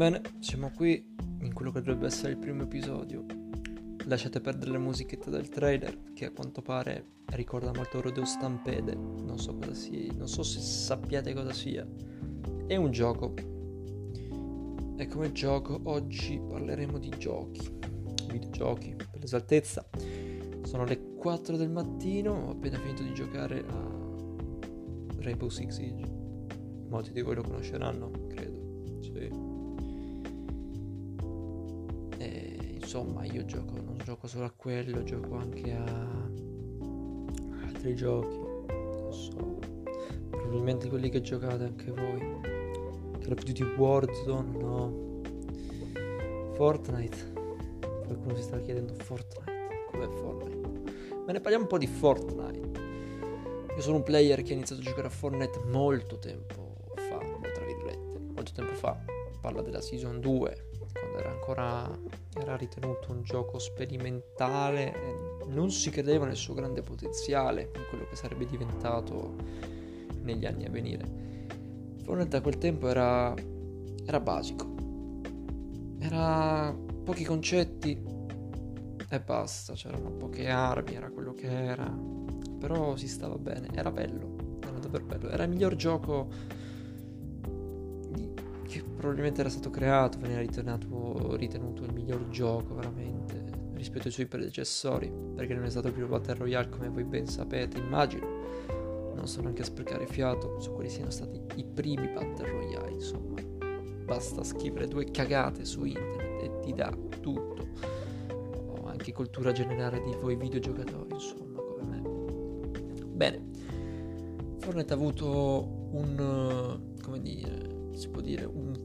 Bene, siamo qui in quello che dovrebbe essere il primo episodio. Lasciate perdere la musichetta del trailer, che a quanto pare ricorda molto Rodeo Stampede. Non so se sappiate cosa sia. È un gioco. E come gioco oggi parleremo di giochi, videogiochi per l'esattezza. Sono le 4 del mattino, ho appena finito di giocare a Rainbow Six Siege. Molti di voi lo conosceranno, credo. Sì. E, insomma, io non gioco solo a quello, gioco anche a altri giochi. Non so, probabilmente quelli che giocate anche voi. Call of Duty, Warzone, no? Fortnite. Qualcuno si sta chiedendo Fortnite. Com'è Fortnite? Ma ne parliamo un po' di Fortnite. Io sono un player che ha iniziato a giocare a Fortnite molto tempo fa, parla della Season 2, quando era ritenuto un gioco sperimentale, non si credeva nel suo grande potenziale, in quello che sarebbe diventato negli anni a venire. Fortnite a quel tempo era basico, era pochi concetti e basta, c'erano poche armi, era quello che era, però si stava bene, era bello, era davvero bello, era il miglior gioco che probabilmente era stato creato, veniva ritenuto il miglior gioco veramente rispetto ai suoi predecessori, perché non è stato più Battle Royale, come voi ben sapete, immagino. Non so neanche a sprecare fiato su quali siano stati i primi Battle Royale, insomma. Basta scrivere 2 cagate su internet e ti dà tutto, o anche cultura generale di voi videogiocatori, insomma, come me. Bene, Fortnite ha avuto un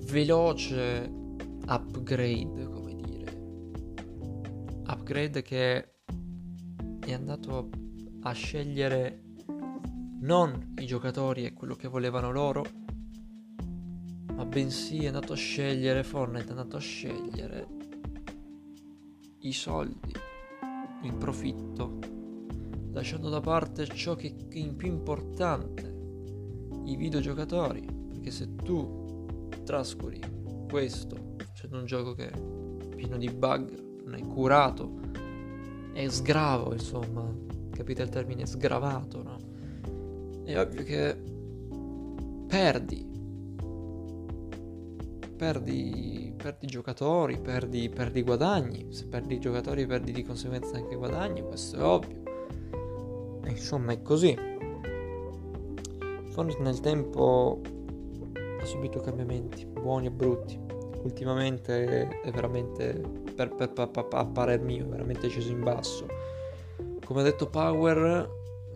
veloce upgrade che è andato a scegliere non i giocatori e quello che volevano loro, ma bensì Fortnite è andato a scegliere i soldi, il profitto, lasciando da parte ciò che è più importante, i videogiocatori. Che se tu trascuri questo, cioè un gioco che è pieno di bug, non è curato, è sgravo, insomma, capite il termine sgravato, no? È ovvio che perdi giocatori, perdi guadagni, se perdi giocatori perdi di conseguenza anche guadagni, questo è ovvio, e insomma è così. Forse nel tempo subito cambiamenti buoni e brutti. Ultimamente è veramente a parer mio è veramente sceso in basso. Come ha detto Power,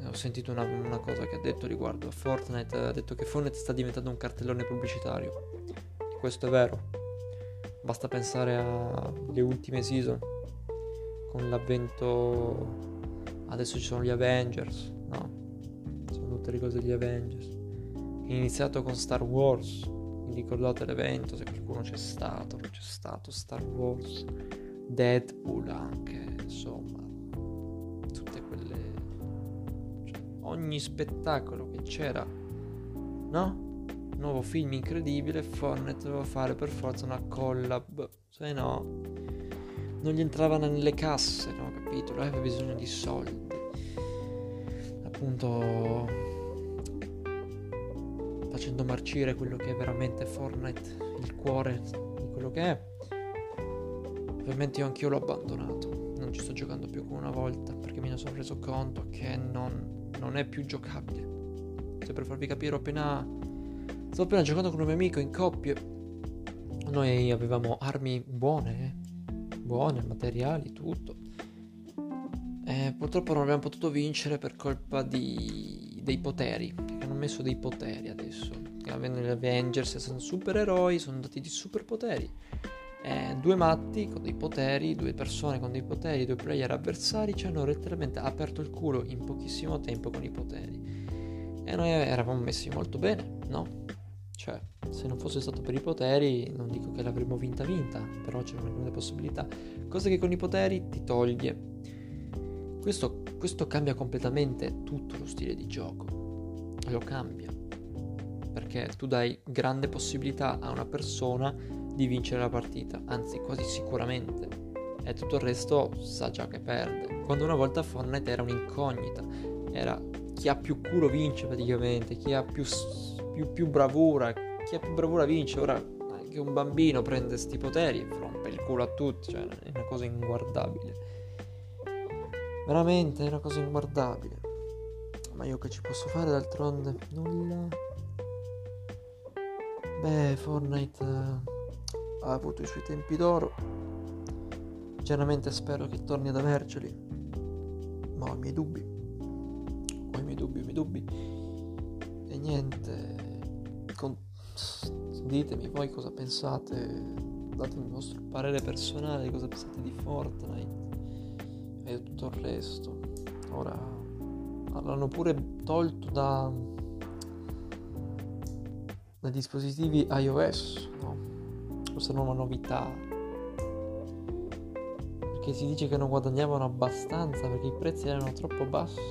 ho sentito una cosa che ha detto riguardo a Fortnite, ha detto che Fortnite sta diventando un cartellone pubblicitario, e questo è vero. Basta pensare alle ultime season, con l'avvento, adesso ci sono gli Avengers, no? Sono tutte le cose degli Avengers. Iniziato con Star Wars, vi ricordate l'evento, se qualcuno c'è stato Star Wars, Deadpool anche, insomma, tutte quelle, cioè, ogni spettacolo che c'era, no? Nuovo film incredibile, Fortnite doveva fare per forza una collab, se no non gli entravano nelle casse, no, capito? Aveva bisogno di soldi, appunto, facendo marcire quello che è veramente Fortnite, il cuore di quello che è. Ovviamente io anch'io l'ho abbandonato, non ci sto giocando più come una volta, perché mi ne sono reso conto che non è più giocabile. Cioè, per farvi capire, stavo appena giocando con un mio amico in coppie, noi avevamo armi buone, materiali, tutto, e purtroppo non abbiamo potuto vincere per colpa dei poteri. Messo dei poteri adesso, avendo gli Avengers, sono supereroi, sono dati di superpoteri, 2 matti con dei poteri, 2 persone con dei poteri, 2 player avversari ci hanno letteralmente aperto il culo in pochissimo tempo con i poteri, e noi eravamo messi molto bene, no? Cioè, se non fosse stato per i poteri non dico che l'avremmo vinta, però c'è una grande possibilità, cosa che con i poteri ti toglie. Questo cambia completamente tutto lo stile di gioco, lo cambia, perché tu dai grande possibilità a una persona di vincere la partita, anzi quasi sicuramente, e tutto il resto sa già che perde. Quando una volta Fortnite era un'incognita, era chi ha più culo vince praticamente, chi ha più bravura vince. Ora anche un bambino prende sti poteri e rompe il culo a tutti, cioè è una cosa inguardabile, veramente è una cosa inguardabile. Ma io che ci posso fare, d'altronde nulla. Beh, Fortnite ha avuto i suoi tempi d'oro, sinceramente spero che torni ad averceli, ma ho i miei dubbi. E niente, ditemi voi cosa pensate, datemi il vostro parere personale di cosa pensate di Fortnite e tutto il resto. Ora l'hanno pure tolto da dispositivi iOS, no? Questa nuova novità, perché si dice che non guadagnavano abbastanza perché i prezzi erano troppo bassi,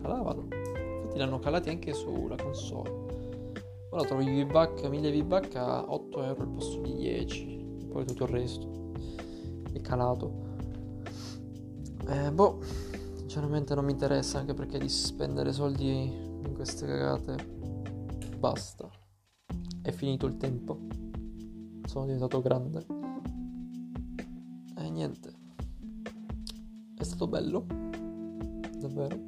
calavano, infatti l'hanno calati anche sulla console. Ora trovi i V-Bucks, 1000 V-Bucks a 8 euro al posto di 10, e poi tutto il resto è calato. Sinceramente non mi interessa, anche perché di spendere soldi in queste cagate basta, è finito il tempo, sono diventato grande. E niente, è stato bello davvero,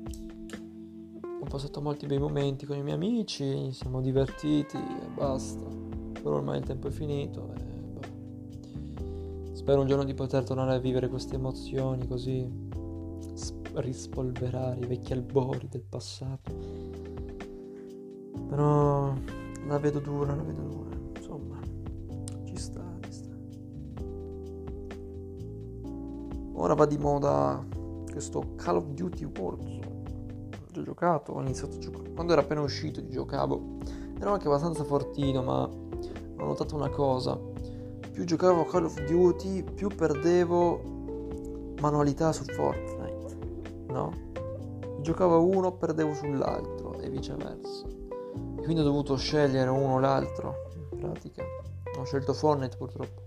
ho passato molti bei momenti con i miei amici, siamo divertiti e basta, però ormai il tempo è finito e boh. Spero un giorno di poter tornare a vivere queste emozioni, così rispolverare i vecchi albori del passato. Però la vedo dura, insomma, ci sta. Ora va di moda questo Call of Duty Warzone. Ho giocato, ho iniziato a giocare. Quando era appena uscito giocavo, ero anche abbastanza fortino, ma ho notato una cosa: più giocavo a Call of Duty, più perdevo manualità su Fortnite, no? Giocavo a uno, perdevo sull'altro e viceversa. Quindi ho dovuto scegliere uno o l'altro, in pratica. Ho scelto Fortnite purtroppo,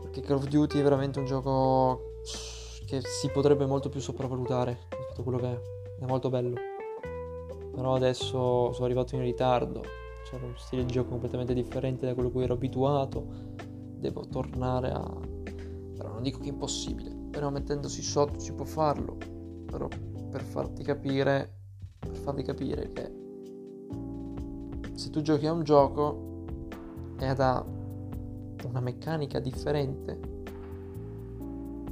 perché Call of Duty è veramente un gioco che si potrebbe molto più sopravvalutare rispetto a quello che è molto bello. Però adesso sono arrivato in ritardo, c'era uno stile di gioco completamente differente da quello a cui ero abituato. Devo tornare a... però non dico che è impossibile, però mettendosi sotto si può farlo. Però per farti capire che se tu giochi a un gioco ed ha una meccanica differente,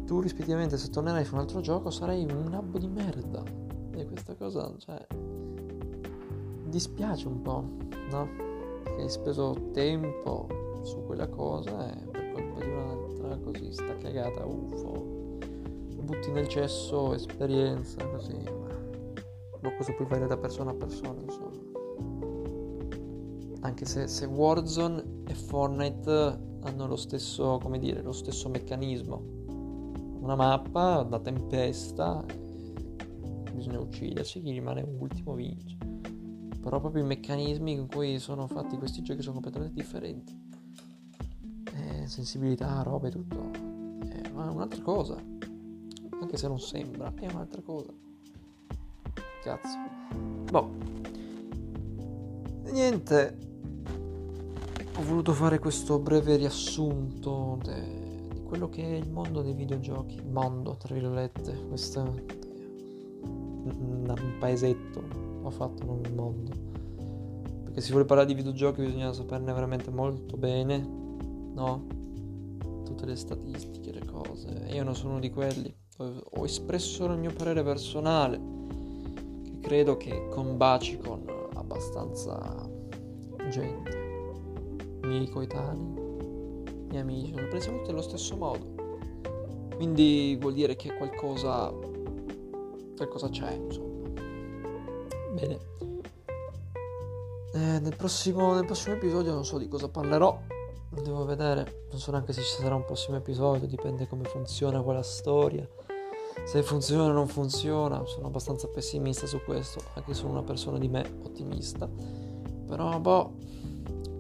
tu rispettivamente se tornerai su un altro gioco sarai un abbo di merda. E questa cosa, cioè, dispiace un po', no? Che hai speso tempo su quella cosa e per colpa di un'altra così sta cagata, uffo, lo butti nel cesso, esperienza, così. Ma cosa puoi fare da persona a persona, insomma. Anche se Warzone e Fortnite hanno lo stesso, come dire, lo stesso meccanismo. Una mappa, una tempesta, bisogna uccidersi, chi rimane ultimo vince. Però proprio i meccanismi con cui sono fatti questi giochi sono completamente differenti. Sensibilità, roba e tutto. Ma è un'altra cosa. Anche se non sembra, è un'altra cosa. Cazzo. Boh. Niente. Ho voluto fare questo breve riassunto di quello che è il mondo dei videogiochi, il mondo tra virgolette, questo un paesetto ho fatto, non il mondo, perché se vuole parlare di videogiochi bisogna saperne veramente molto bene, no? Tutte le statistiche, le cose, io non sono uno di quelli, ho espresso il mio parere personale che credo che combaci con abbastanza gente, miei coetanei, miei amici, sono presi tutti allo stesso modo, quindi vuol dire che qualcosa c'è, insomma. Bene, nel prossimo episodio non so di cosa parlerò, devo vedere, non so neanche se ci sarà un prossimo episodio, dipende come funziona quella storia, se funziona o non funziona. Sono abbastanza pessimista su questo, anche se sono una persona di me ottimista, però boh,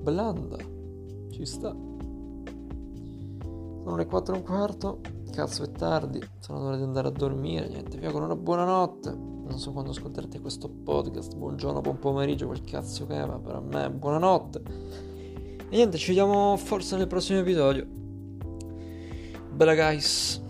blanda. Ci sta. Sono le 4:15. Cazzo, è tardi. Sono l'ora di andare a dormire. Niente, via con una buonanotte. Non so quando ascolterete questo podcast. Buongiorno, buon pomeriggio, quel cazzo che è, ma per me buonanotte. E niente, ci vediamo forse nel prossimo episodio. Bella guys.